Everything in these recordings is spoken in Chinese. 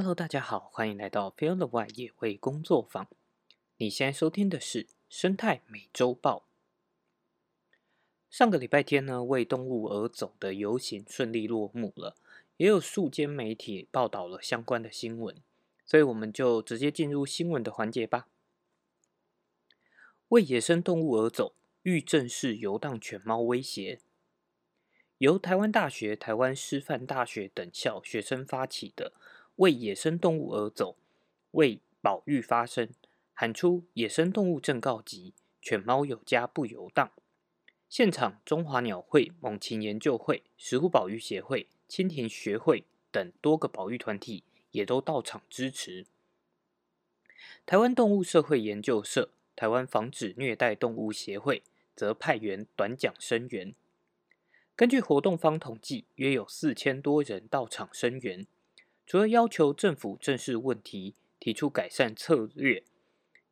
Hello， 大家好，欢迎来到 Feel the Vibe 野味工作坊。你现在收听的是《生态美洲豹》。上个礼拜天呢，为动物而走的游行顺利落幕了，也有数间媒体报道了相关的新闻，所以我们就直接进入新闻的环节吧。为野生动物而走，欲正视游荡犬猫威胁。由台湾大学、台湾师范大学等校学生发起的为野生动物而走，为保育发声，喊出野生动物正告急，犬猫有家不游荡。现场中华鸟会、猛禽研究会、石虎保育协会、蜻蜓学会等多个保育团体也都到场支持。台湾动物社会研究社、台湾防止虐待动物协会则派员短讲声援。根据活动方统计，约有4000多人到场声援。除了要求政府正视问题，提出改善策略，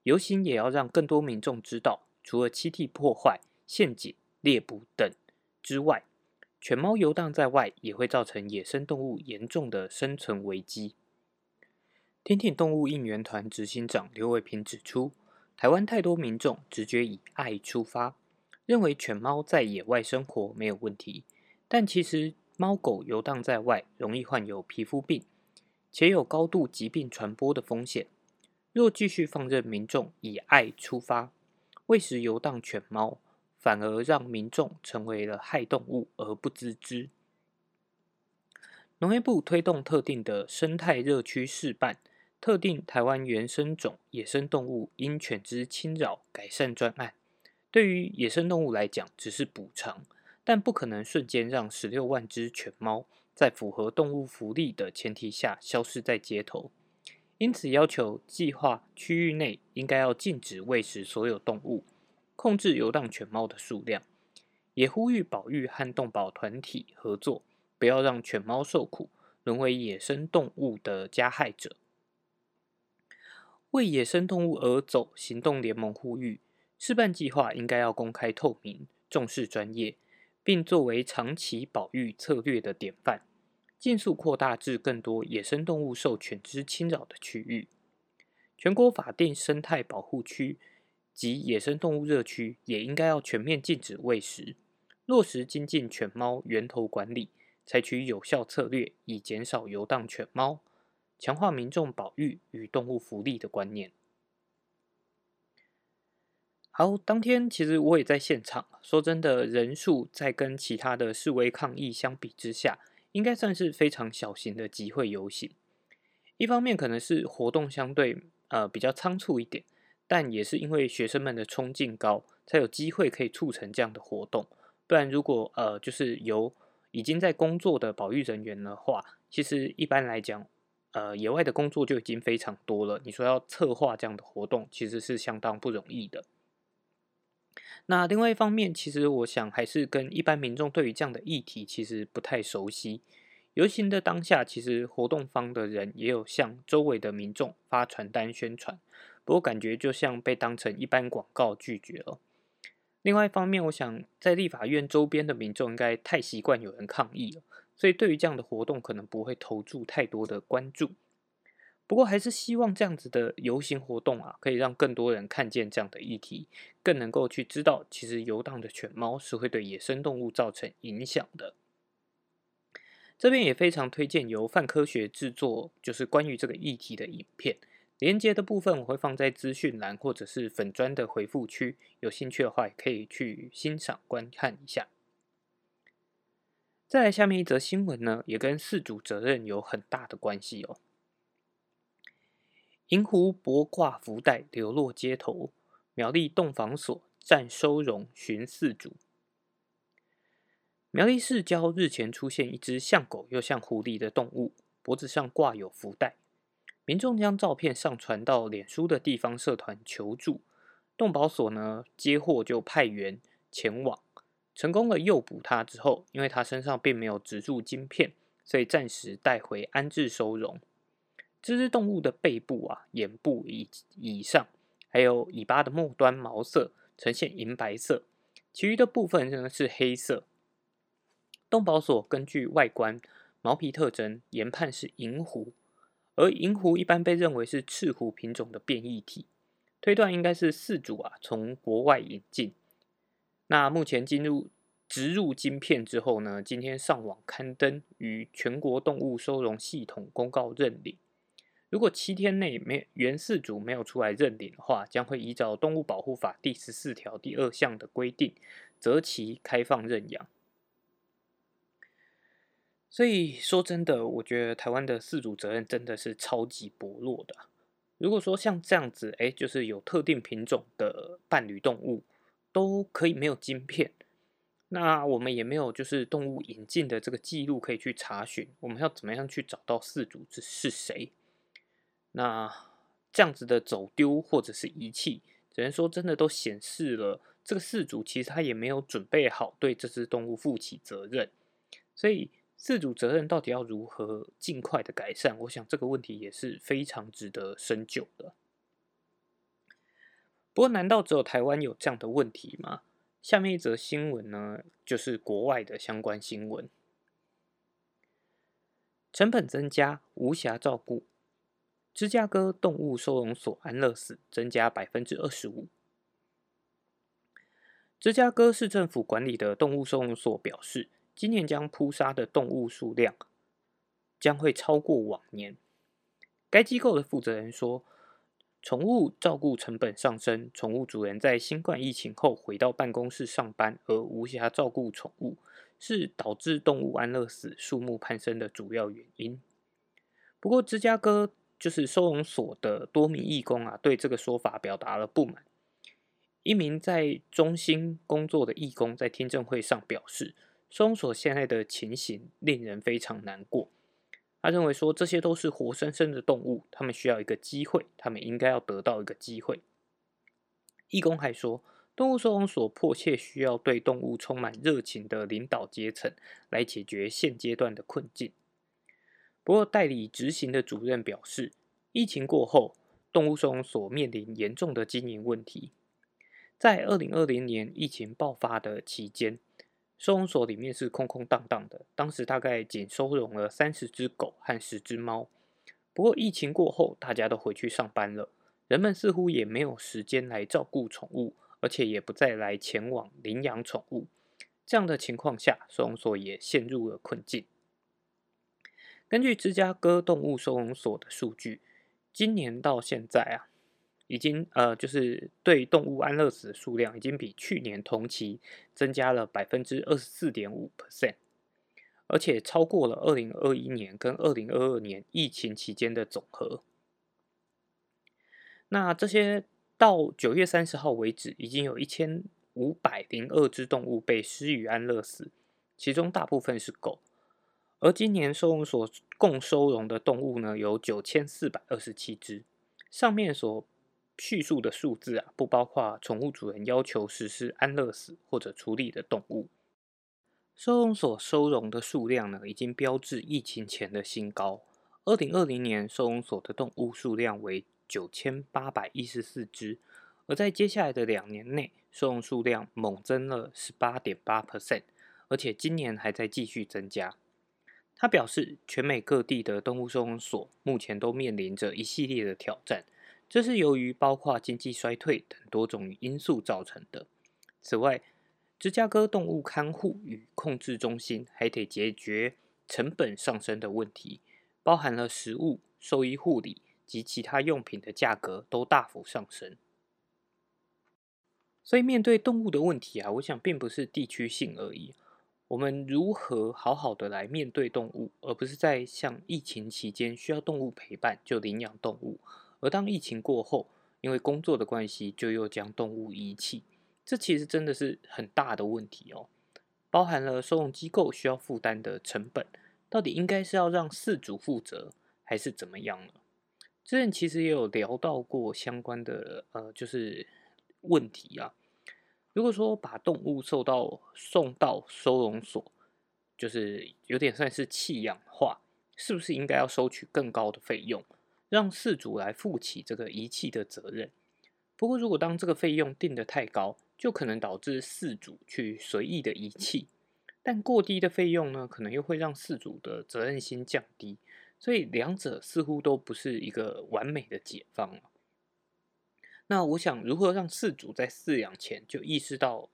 游行也要让更多民众知道，除了栖地破坏、陷阱、猎捕等之外，犬猫游荡在外也会造成野生动物严重的生存危机。听听动物应援团执行长刘伟平指出，台湾太多民众直觉以爱出发，认为犬猫在野外生活没有问题，但其实猫狗游荡在外容易患有皮肤病，且有高度疾病传播的风险。若继续放任民众以爱出发，喂食游荡犬猫，反而让民众成为了害动物而不自知。农业部推动特定的生态热区试办，特定台湾原生种野生动物因犬只侵扰改善专案。对于野生动物来讲只是补偿，但不可能瞬间让16万只犬猫在符合动物福利的前提下消失在街头，因此要求计划区域内应该要禁止喂食所有动物，控制游荡犬猫的数量，也呼吁保育和动保团体合作，不要让犬猫受苦，沦为野生动物的加害者。为野生动物而走行动联盟呼吁，试办计划应该要公开透明，重视专业，并作为长期保育策略的典范，尽速扩大至更多野生动物受犬只侵扰的区域。全国法定生态保护区及野生动物热区也应该要全面禁止喂食，落实精进犬猫源头管理，采取有效策略以减少游荡犬猫，强化民众保育与动物福利的观念。好，当天其实我也在现场，说真的，人数在跟其他的示威抗议相比之下，应该算是非常小型的集会游行。一方面可能是活动相对比较仓促一点，但也是因为学生们的冲劲高，才有机会可以促成这样的活动。不然如果就是由已经在工作的保育人员的话，其实一般来讲，野外的工作就已经非常多了，你说要策划这样的活动，其实是相当不容易的。那另外一方面，其实我想还是跟一般民众对于这样的议题其实不太熟悉。游行的当下，其实活动方的人也有向周围的民众发传单宣传，不过感觉就像被当成一般广告拒绝了。另外一方面，我想在立法院周边的民众应该太习惯有人抗议了，所以对于这样的活动可能不会投注太多的关注。不过还是希望这样子的游行活动可以让更多人看见这样的议题，更能够去知道其实游荡的犬猫是会对野生动物造成影响的。这边也非常推荐由泛科学制作就是关于这个议题的影片，连结的部分我会放在资讯栏或者是粉专的回复区，有兴趣的话也可以去欣赏观看一下。再来下面一则新闻呢，也跟饲主责任有很大的关系哦。银湖博挂福袋流落街头，苗栗动防所暂收容寻饲主。苗栗市郊日前出现一只像狗又像狐狸的动物，脖子上挂有福袋，民众将照片上传到脸书的地方社团求助，动保所呢接获就派员前往，成功了诱捕它之后，因为它身上并没有植入晶片，所以暂时带回安置收容。这只动物的背部眼部以上，还有尾巴的末端毛色呈现银白色，其余的部分呢是黑色。动保所根据外观、毛皮特征研判是银狐，而银狐一般被认为是赤狐品种的变异体，推断应该是饲主从国外引进。那目前植入晶片之后呢，今天上网刊登于全国动物收容系统公告认领。如果7天内原饲主没有出来认领的话，将会依照《动物保护法》第14条第2项的规定，择期开放认养。所以说真的，我觉得台湾的饲主责任真的是超级薄弱的。如果说像这样子，就是有特定品种的伴侣动物都可以没有晶片，那我们也没有就是动物引进的这个记录可以去查询，我们要怎么样去找到饲主是谁？那这样子的走丢或者是遗弃，只能说真的都显示了这个饲主其实他也没有准备好对这只动物负起责任。所以饲主责任到底要如何尽快的改善，我想这个问题也是非常值得深究的。不过难道只有台湾有这样的问题吗？下面一则新闻呢，就是国外的相关新闻。成本增加，无暇照顾。芝加哥动物收容所安乐死增加 25%。 芝加哥市政府管理的动物收容所表示，今年将扑杀的动物数量将会超过往年。该机构的负责人说，宠物照顾成本上升，宠物主人在新冠疫情后回到办公室上班而无暇照顾宠物，是导致动物安乐死数目攀升的主要原因。不过芝加哥就是收容所的多名义工对这个说法表达了不满。一名在中心工作的义工在听证会上表示，收容所现在的情形令人非常难过。他认为说，这些都是活生生的动物，他们需要一个机会，他们应该要得到一个机会。义工还说，动物收容所迫切需要对动物充满热情的领导阶层来解决现阶段的困境。不过，代理执行的主任表示，疫情过后，动物收容所面临严重的经营问题。在2020年疫情爆发的期间，收容所里面是空空荡荡的，当时大概仅收容了30只狗和10只猫。不过疫情过后，大家都回去上班了，人们似乎也没有时间来照顾宠物，而且也不再来前往领养宠物。这样的情况下，收容所也陷入了困境。根据芝加哥动物收容所的数据，今年到现在已经就是对动物安乐死的数量已经比去年同期增加了 24.5%， 而且超过了2021年跟2022年疫情期间的总和。那这些到9月30号为止，已经有1502只动物被施予安乐死，其中大部分是狗。而今年收容所共收容的动物呢，有9427只。上面所叙述的数字不包括宠物主人要求实施安乐死或者处理的动物。收容所收容的数量呢，已经标志疫情前的新高。2020年收容所的动物数量为9814只，而在接下来的2年内，收容数量猛增了 18.8%， 而且今年还在继续增加。他表示，全美各地的动物收容所目前都面临着一系列的挑战，这是由于包括经济衰退等多种因素造成的。此外，芝加哥动物看护与控制中心还得解决成本上升的问题，包含了食物、兽医护理及其他用品的价格都大幅上升。所以面对动物的问题我想并不是地区性而已。我们如何好好的来面对动物，而不是在像疫情期间需要动物陪伴就领养动物，而当疫情过后，因为工作的关系就又将动物遗弃，这其实真的是很大的问题哦。包含了收容机构需要负担的成本，到底应该是要让饲主负责，还是怎么样呢？之前其实也有聊到过相关的就是问题。如果说把动物送到收容所，就是有点算是弃养的话，是不是应该要收取更高的费用，让饲主来负起这个遗弃的责任？不过如果当这个费用定得太高，就可能导致饲主去随意的遗弃，但过低的费用呢，可能又会让饲主的责任心降低，所以两者似乎都不是一个完美的解放了。那我想，如何让饲主在饲养前就意识到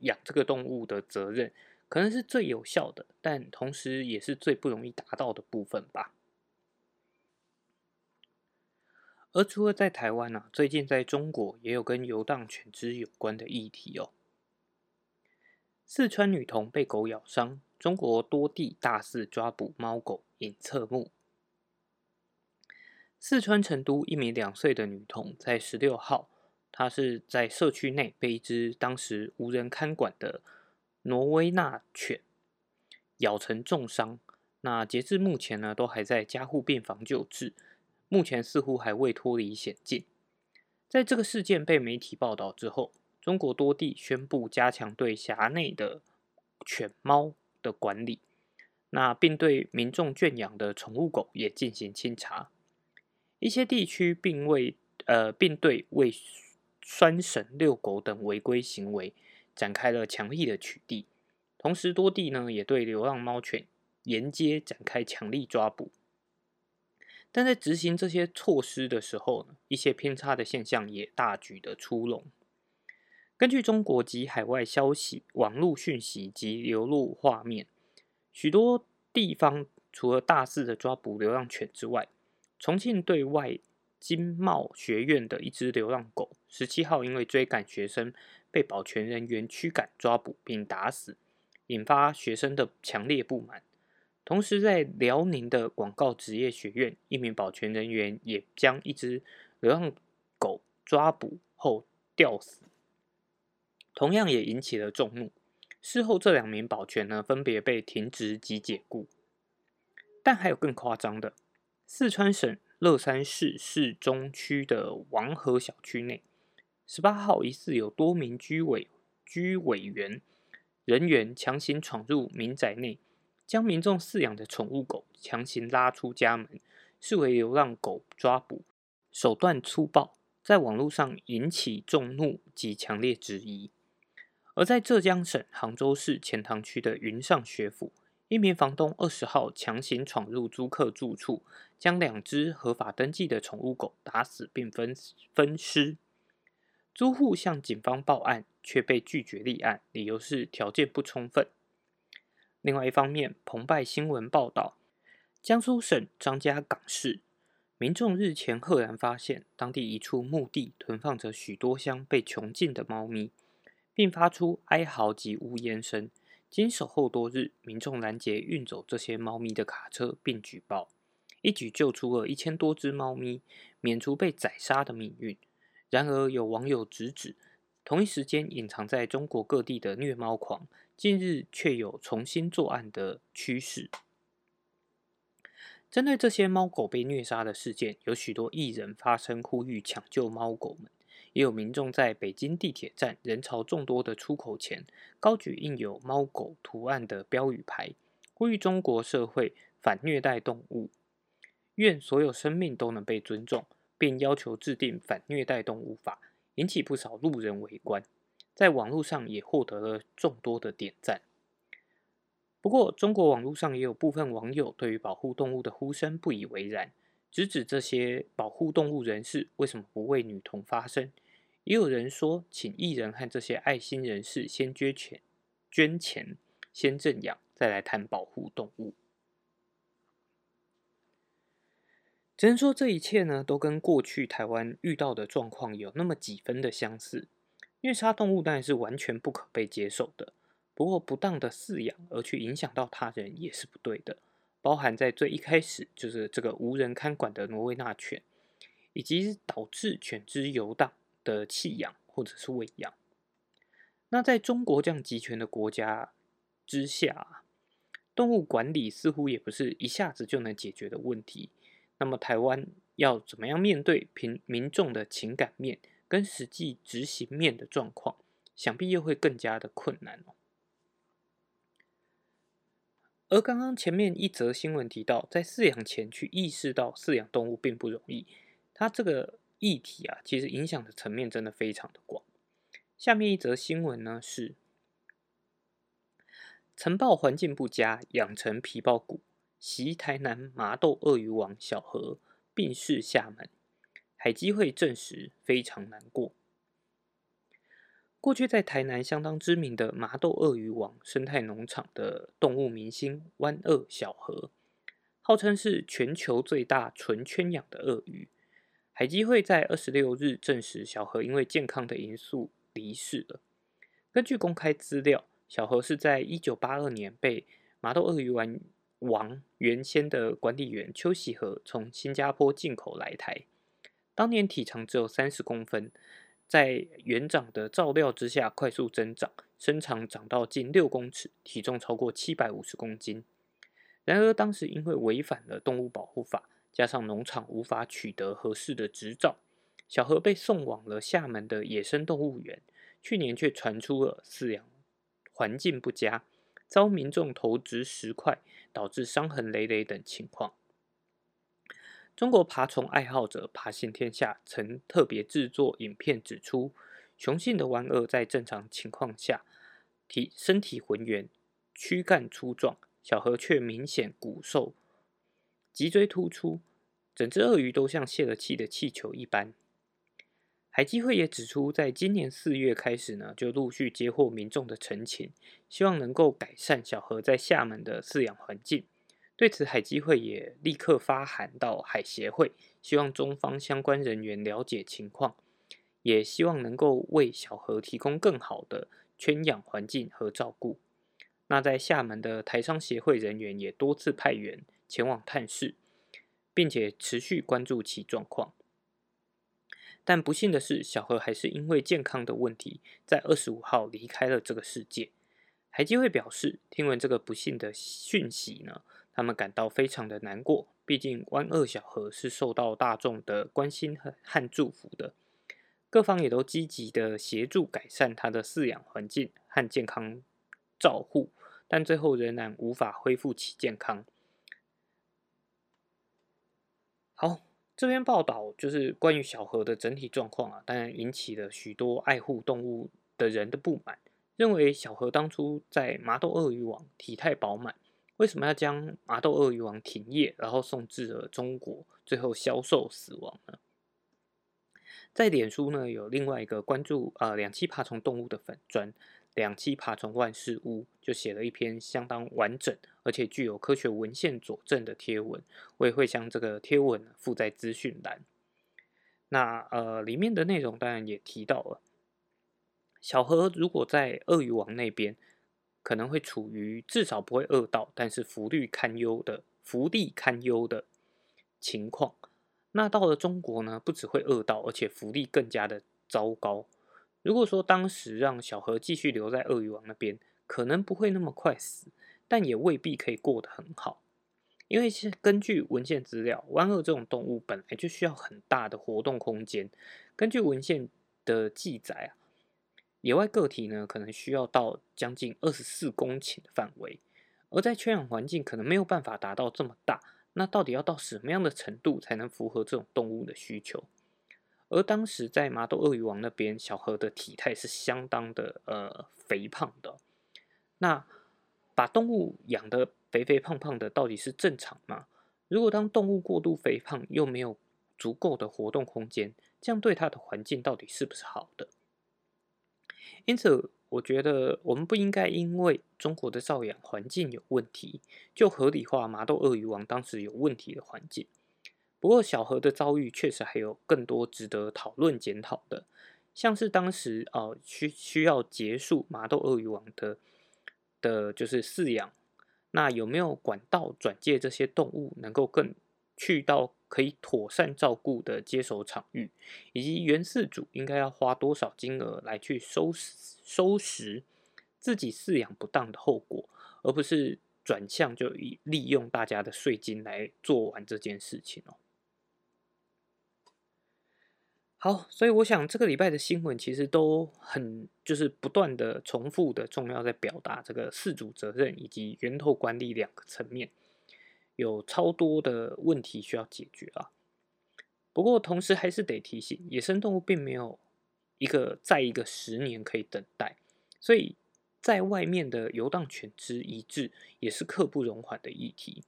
养这个动物的责任，可能是最有效的，但同时也是最不容易达到的部分吧。而除了在台湾呢，最近在中国也有跟游荡犬只有关的议题哦。四川女童被狗咬伤，中国多地大肆抓捕猫狗，引侧目。四川成都一名2岁的女童在16号，她是在社区内被一只当时无人看管的挪威纳犬咬成重伤，那截至目前呢，都还在加护病房救治。目前似乎还未脱离险境。在这个事件被媒体报道之后，中国多地宣布加强对辖内的犬猫的管理，那并对民众圈养的宠物狗也进行清查。一些地区并对未拴绳遛狗等违规行为展开了强力的取缔，同时多地呢也对流浪猫犬沿街展开强力抓捕。但在执行这些措施的时候呢，一些偏差的现象也大举的出笼。根据中国及海外消息、网络讯息及流露画面，许多地方除了大肆的抓捕流浪犬之外，重庆对外经贸学院的一只流浪狗17号因为追赶学生被保全人员驱赶抓捕并打死，引发学生的强烈不满。同时，在辽宁的广告职业学院，一名保全人员也将一只流浪狗抓捕后吊死，同样也引起了众怒。事后，这2名保全呢，分别被停职及解雇。但还有更夸张的，四川省乐山市市中区的王河小区内，18号疑似有多名居委员人员强行闯入民宅内，将民众饲养的宠物狗强行拉出家门，视为流浪狗抓捕，手段粗暴，在网络上引起众怒及强烈质疑。而在浙江省杭州市钱塘区的云上学府，一名房东20号强行闯入租客住处，将2只合法登记的宠物狗打死并分尸。租户向警方报案，却被拒绝立案，理由是条件不充分。另外一方面，澎湃新闻报道，江苏省张家港市民众日前赫然发现，当地一处墓地囤放着许多箱被囚禁的猫咪，并发出哀嚎及呜咽声。经守后多日，民众拦截运走这些猫咪的卡车并举报，一举救出了1000多只猫咪，免除被宰杀的命运。然而，有网友直指，同一时间隐藏在中国各地的虐猫狂，近日却有重新作案的趋势。针对这些猫狗被虐杀的事件，有许多艺人发声呼吁抢救猫狗们，也有民众在北京地铁站人潮众多的出口前，高举印有猫狗图案的标语牌，呼吁中国社会反虐待动物，愿所有生命都能被尊重，并要求制定反虐待动物法，引起不少路人围观。在网络上也获得了众多的点赞。不过，中国网络上也有部分网友对于保护动物的呼声不以为然，直指这些保护动物人士为什么不为女童发声。也有人说，请艺人和这些爱心人士先捐钱，先正养，再来谈保护动物。只能说这一切呢，都跟过去台湾遇到的状况有那么几分的相似。虐杀动物当然是完全不可被接受的，不过不当的饲养而去影响到他人也是不对的，包含在最一开始就是这个无人看管的挪威纳犬，以及导致犬只游荡的弃养或者是喂养。那在中国这样集权的国家之下，动物管理似乎也不是一下子就能解决的问题。那么台湾要怎么样面对民众的情感面跟实际执行面的状况，想必又会更加的困难哦。而刚刚前面一则新闻提到，在饲养前去意识到饲养动物并不容易，它这个议题啊，其实影响的层面真的非常的广。下面一则新闻呢是：尘爆环境不佳，养成皮包骨，袭台南麻豆鳄鱼王小河，病逝厦门。海基会证实非常难过。过去在台南相当知名的麻豆鳄鱼王生态农场的动物明星湾鳄小河，号称是全球最大纯圈养的鳄鱼。海基会在26日证实小河因为健康的因素离世了。根据公开资料，小河是在1982年被麻豆鳄鱼王原先的管理员邱喜和从新加坡进口来台。当年体长只有30公分，在园长的照料之下快速增长，身长长到近6公尺，体重超过750公斤。然而当时因为违反了动物保护法，加上农场无法取得合适的执照，小河被送往了厦门的野生动物园。去年却传出了饲养环境不佳，遭民众投掷石块，导致伤痕累累等情况。中国爬虫爱好者爬行天下曾特别制作影片指出，雄性的湾鳄在正常情况下身体浑圆，躯干粗壮，小河却明显骨瘦，脊椎突出，整只鳄鱼都像泄了气的气球一般。海基会也指出，在今年4月开始呢，就陆续接获民众的陈情，希望能够改善小河在厦门的饲养环境。对此，海基会也立刻发函到海协会，希望中方相关人员了解情况，也希望能够为小河提供更好的圈养环境和照顾。那在厦门的台商协会人员也多次派员前往探视，并且持续关注其状况。但不幸的是，小河还是因为健康的问题，在25号离开了这个世界。海基会表示，听闻这个不幸的讯息呢，他们感到非常的难过，毕竟湾鳄小河是受到大众的关心和祝福的，各方也都积极的协助改善它的饲养环境和健康照护，但最后仍然无法恢复其健康。好，这篇报道就是关于小河的整体状况啊，当然引起了许多爱护动物的人的不满，认为小河当初在麻豆鳄鱼王体态饱满，为什么要将麻豆鳄鱼王停业，然后送至了中国，最后销售死亡呢？在脸书呢，有另外一个关注两栖爬虫动物的粉专两栖爬虫万事屋，就写了一篇相当完整而且具有科学文献佐证的贴文，我也会将这个贴文附在资讯栏。那里面的内容当然也提到了，小河如果在鳄鱼王那边，可能会处于至少不会饿到，但是福利堪忧的情况。那到了中国呢，不只会饿到，而且福利更加的糟糕。如果说当时让小河继续留在鳄鱼王那边，可能不会那么快死，但也未必可以过得很好。因为根据文献资料，湾鳄这种动物本来就需要很大的活动空间。根据文献的记载啊，野外个体呢可能需要到将近24公顷的范围，而在圈养环境可能没有办法达到这么大。那到底要到什么样的程度才能符合这种动物的需求？而当时在麻豆鳄鱼王那边，小河的体态是相当的肥胖的。那把动物养得肥肥胖胖的到底是正常吗？如果当动物过度肥胖又没有足够的活动空间，这样对它的环境到底是不是好的？因此我觉得我们不应该因为中国的照养环境有问题，就合理化麻豆鳄鱼王当时有问题的环境。不过小河的遭遇确实还有更多值得讨论检讨的，像是当时需要结束麻豆鳄鱼王的就是饲养，那有没有管道转介这些动物能够更去到可以妥善照顾的接手场域，以及原饲主应该要花多少金额来去收拾自己饲养不当的后果，而不是转向就利用大家的税金来做完这件事情哦。好，所以我想这个礼拜的新闻其实都很就是不断的重复的重要在表达这个饲主责任以及源头管理两个层面，有超多的问题需要解决啊。不过同时还是得提醒，野生动物并没有一个10年可以等待，所以在外面的游荡犬只遗弃也是刻不容缓的议题。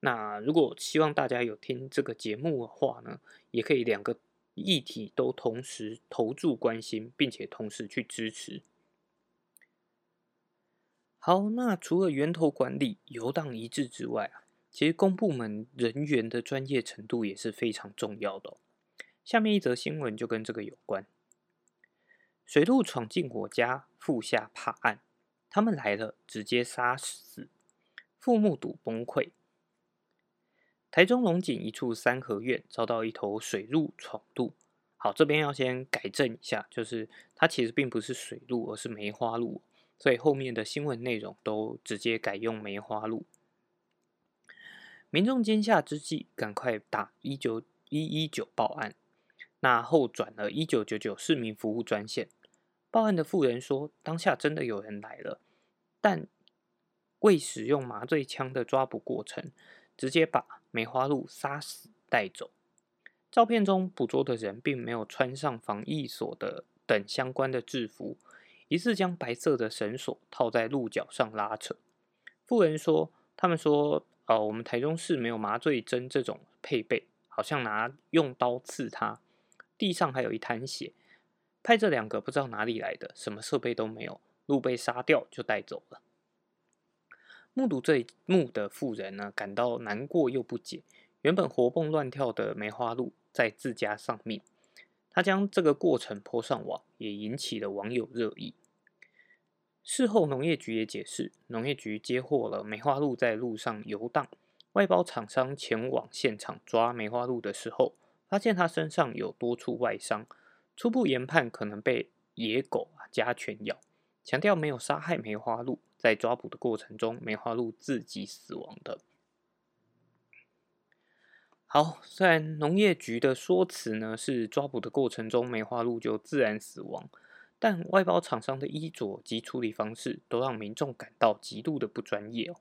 那如果希望大家有听这个节目的话呢，也可以两个议题都同时投注关心，并且同时去支持。好，那除了源头管理、游荡一致之外啊，其实公部门人员的专业程度也是非常重要的哦。下面一则新闻就跟这个有关。水鹿闯进我家，父下怕案，他们来了直接杀死，父目睹崩溃。台中龙井一处三合院遭到一头水鹿闯入。好，这边要先改正一下，就是它其实并不是水鹿，而是梅花鹿，所以后面的新闻内容都直接改用梅花鹿。民众惊吓之际，赶快打119报案，那后转了1999市民服务专线。报案的妇人说，当下真的有人来了，但未使用麻醉枪的抓捕过程，直接把梅花鹿杀死带走。照片中捕捉的人并没有穿上防疫所的等相关的制服，疑似将白色的绳索套在鹿角上拉扯。妇人说，他们说我们台中市没有麻醉针这种配备，好像用刀刺它，地上还有一滩血。派这两个不知道哪里来的，什么设备都没有，鹿被杀掉就带走了。目睹这一幕的妇人呢，感到难过又不解，原本活蹦乱跳的梅花鹿在自家丧命。他将这个过程泼上网，也引起了网友热议。事后农业局也解释，农业局接获了梅花鹿在路上游荡，外包厂商前往现场抓梅花鹿的时候，发现它身上有多处外伤，初步研判可能被野狗加拳咬，强调没有杀害梅花鹿。在抓捕的过程中，梅花鹿自己死亡的。好，虽然农业局的说辞呢是抓捕的过程中梅花鹿就自然死亡，但外包厂商的衣着及处理方式都让民众感到极度的不专业哦。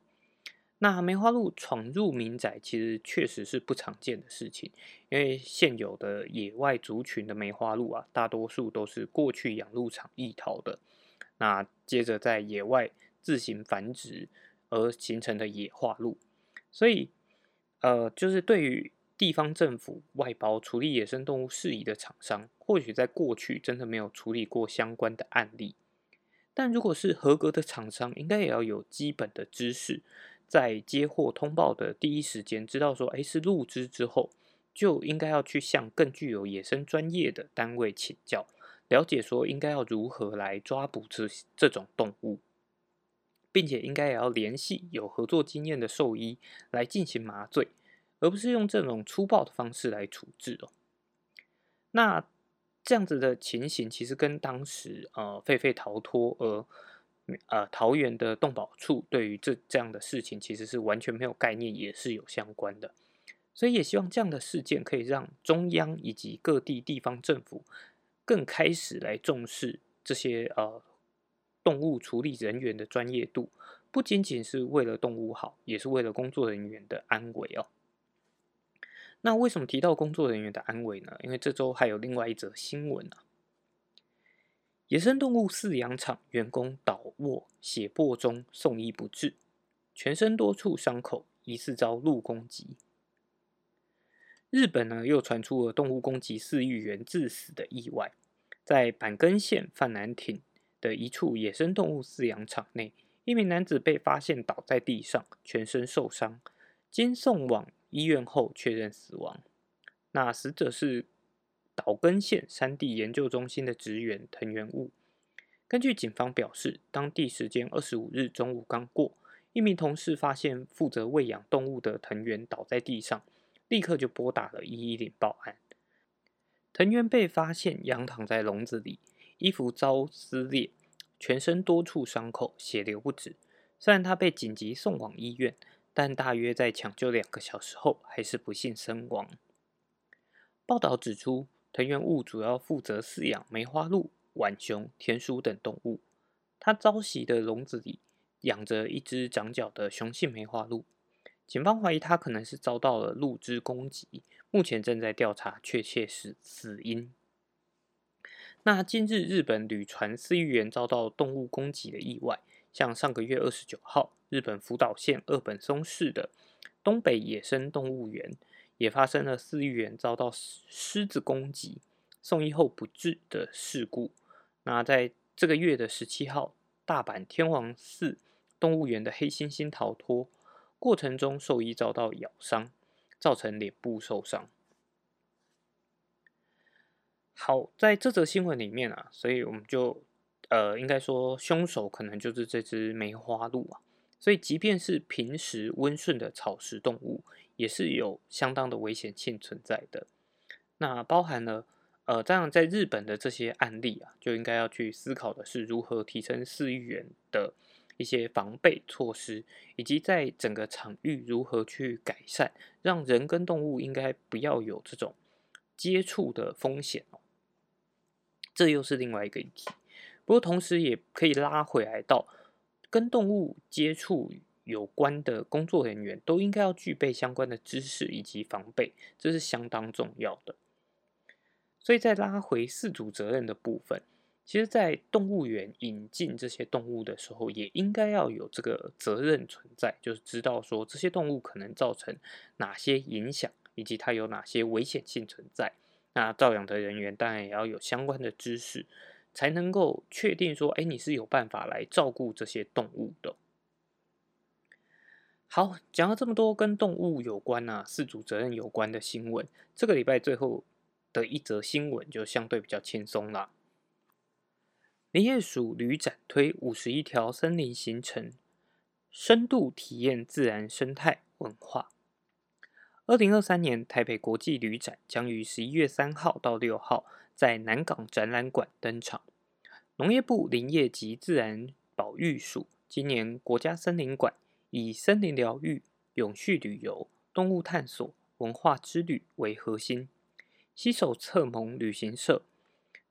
那梅花鹿闯入民宅其实确实是不常见的事情，因为现有的野外族群的梅花鹿啊，大多数都是过去养鹿场逸逃的，那接着在野外自行繁殖而形成的野化鹿，所以就是对于地方政府外包处理野生动物事宜的厂商，或许在过去真的没有处理过相关的案例，但如果是合格的厂商，应该也要有基本的知识，在接获通报的第一时间知道说是鹿只之后，就应该要去向更具有野生专业的单位请教，了解说应该要如何来抓捕这种动物，并且应该也要联系有合作经验的兽医来进行麻醉，而不是用这种粗暴的方式来处置哦。那这样子的情形其实跟当时狒狒逃脱桃园的动保处对于这样的事情其实是完全没有概念，也是有相关的。所以也希望这样的事件可以让中央以及各地地方政府更开始来重视这些动物处理人员的专业度，不仅仅是为了动物好，也是为了工作人员的安危哦。那为什么提到工作人员的安危呢？因为这周还有另外一则新闻啊，野生动物饲养场员工倒卧血泊中送医不治，全身多处伤口，疑似遭鹿攻击。日本呢又传出了动物攻击饲育员致死的意外，在板根县饭南町的一处野生动物饲养场内，一名男子被发现倒在地上，全身受伤，经送往医院后确认死亡。那死者是岛根县山地研究中心的职员藤原悟。根据警方表示，当地时间25日中午刚过，一名同事发现负责喂养动物的藤原倒在地上，立刻就拨打了110报案。藤原被发现仰躺在笼子里，衣服遭撕裂，全身多处伤口，血流不止。虽然他被紧急送往医院，但大约在抢救2个小时后，还是不幸身亡。报道指出，藤原悟主要负责饲养梅花鹿、浣熊、田鼠等动物。他遭袭的笼子里养着一只长角的雄性梅花鹿，警方怀疑他可能是遭到了鹿只攻击，目前正在调查确切死因。那近日日本旅船饲育员遭到动物攻击的意外，像上个月29号，日本福岛县二本松市的东北野生动物园也发生了饲育员遭到狮子攻击，送医后不治的事故。那在这个月的17号，大阪天王寺动物园的黑猩猩逃脱过程中兽医遭到咬伤，造成脸部受伤。好，在这则新闻里面啊，所以我们就应该说凶手可能就是这只梅花鹿啊。所以即便是平时温顺的草食动物，也是有相当的危险性存在的。那包含了当然在日本的这些案例啊，就应该要去思考的是如何提升饲育员的一些防备措施，以及在整个场域如何去改善，让人跟动物应该不要有这种接触的风险哦。这又是另外一个议题。不过同时也可以拉回来到跟动物接触有关的工作人员都应该要具备相关的知识以及防备，这是相当重要的。所以再拉回饲主责任的部分，其实在动物园引进这些动物的时候也应该要有这个责任存在，就是知道说这些动物可能造成哪些影响，以及它有哪些危险性存在。那照养的人员当然也要有相关的知识，才能够确定说，哎，你是有办法来照顾这些动物的。好，讲了这么多跟动物有关啊，饲主责任有关的新闻，这个礼拜最后的一则新闻就相对比较轻松啦。林业署旅展推51条森林行程，深度体验自然生态文化。2023年台北国际旅展将于11月3号到6号在南港展览馆登场。农业部林业及自然保育署今年国家森林馆以森林疗愈、永续旅游、动物探索、文化之旅为核心，携手策盟旅行社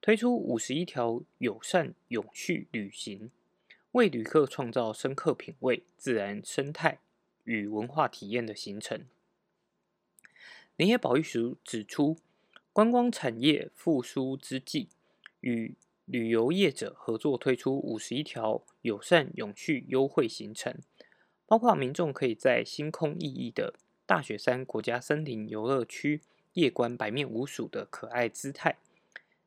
推出51条友善永续旅行，为旅客创造深刻品味自然生态与文化体验的行程。林业保育署指出，观光产业复苏之际，与旅游业者合作推出51条友善永续优惠行程，包括民众可以在星空熠熠的大雪山国家森林游乐区夜观白面鼯鼠的可爱姿态，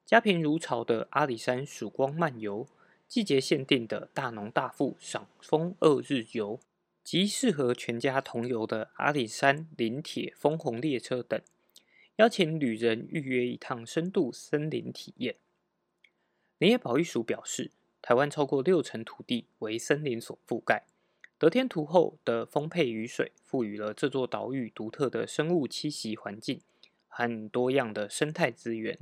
家贫如潮的阿里山曙光漫游，季节限定的大农大富赏枫2日游，及适合全家同游的阿里山林铁枫红列车等，邀请旅人预约一趟深度森林体验。林业保育署表示，台湾超过60%土地为森林所覆盖，得天独厚的丰沛雨水赋予了这座岛屿独特的生物栖息环境和多样的生态资源。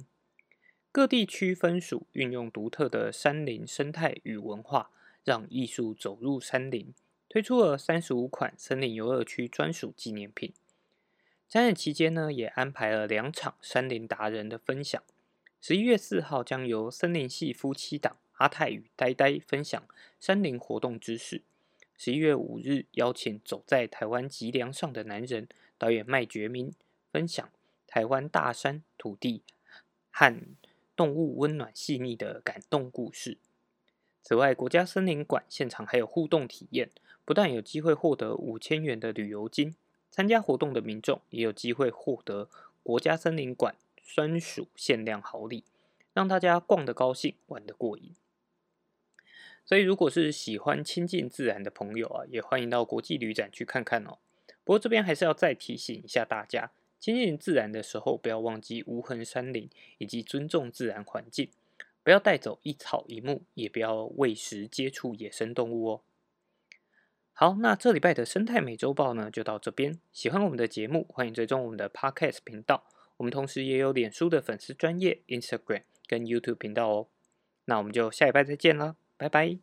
各地区分署运用独特的山林生态与文化，让艺术走入山林，推出了35款森林游乐区专属纪念品。展览期间呢，也安排了2场山林达人的分享。11月4号将由森林系夫妻档阿泰与呆呆分享山林活动知识。11月5日邀请走在台湾脊梁上的男人导演麦觉明分享台湾大山土地和动物温暖细腻的感动故事。此外，国家森林馆现场还有互动体验，不但有机会获得5000元的旅游金，参加活动的民众也有机会获得国家森林馆专属限量好礼，让大家逛得高兴，玩得过瘾。所以如果是喜欢亲近自然的朋友啊，也欢迎到国际旅展去看看哦。不过这边还是要再提醒一下大家，亲近自然的时候不要忘记无痕山林以及尊重自然环境，不要带走一草一木，也不要喂食接触野生动物哦。好，那这礼拜的生态美周报呢，就到这边。喜欢我们的节目，欢迎追踪我们的 Podcast 频道。我们同时也有脸书的粉丝专页、Instagram 跟 YouTube 频道哦。那我们就下礼拜再见啦，拜拜。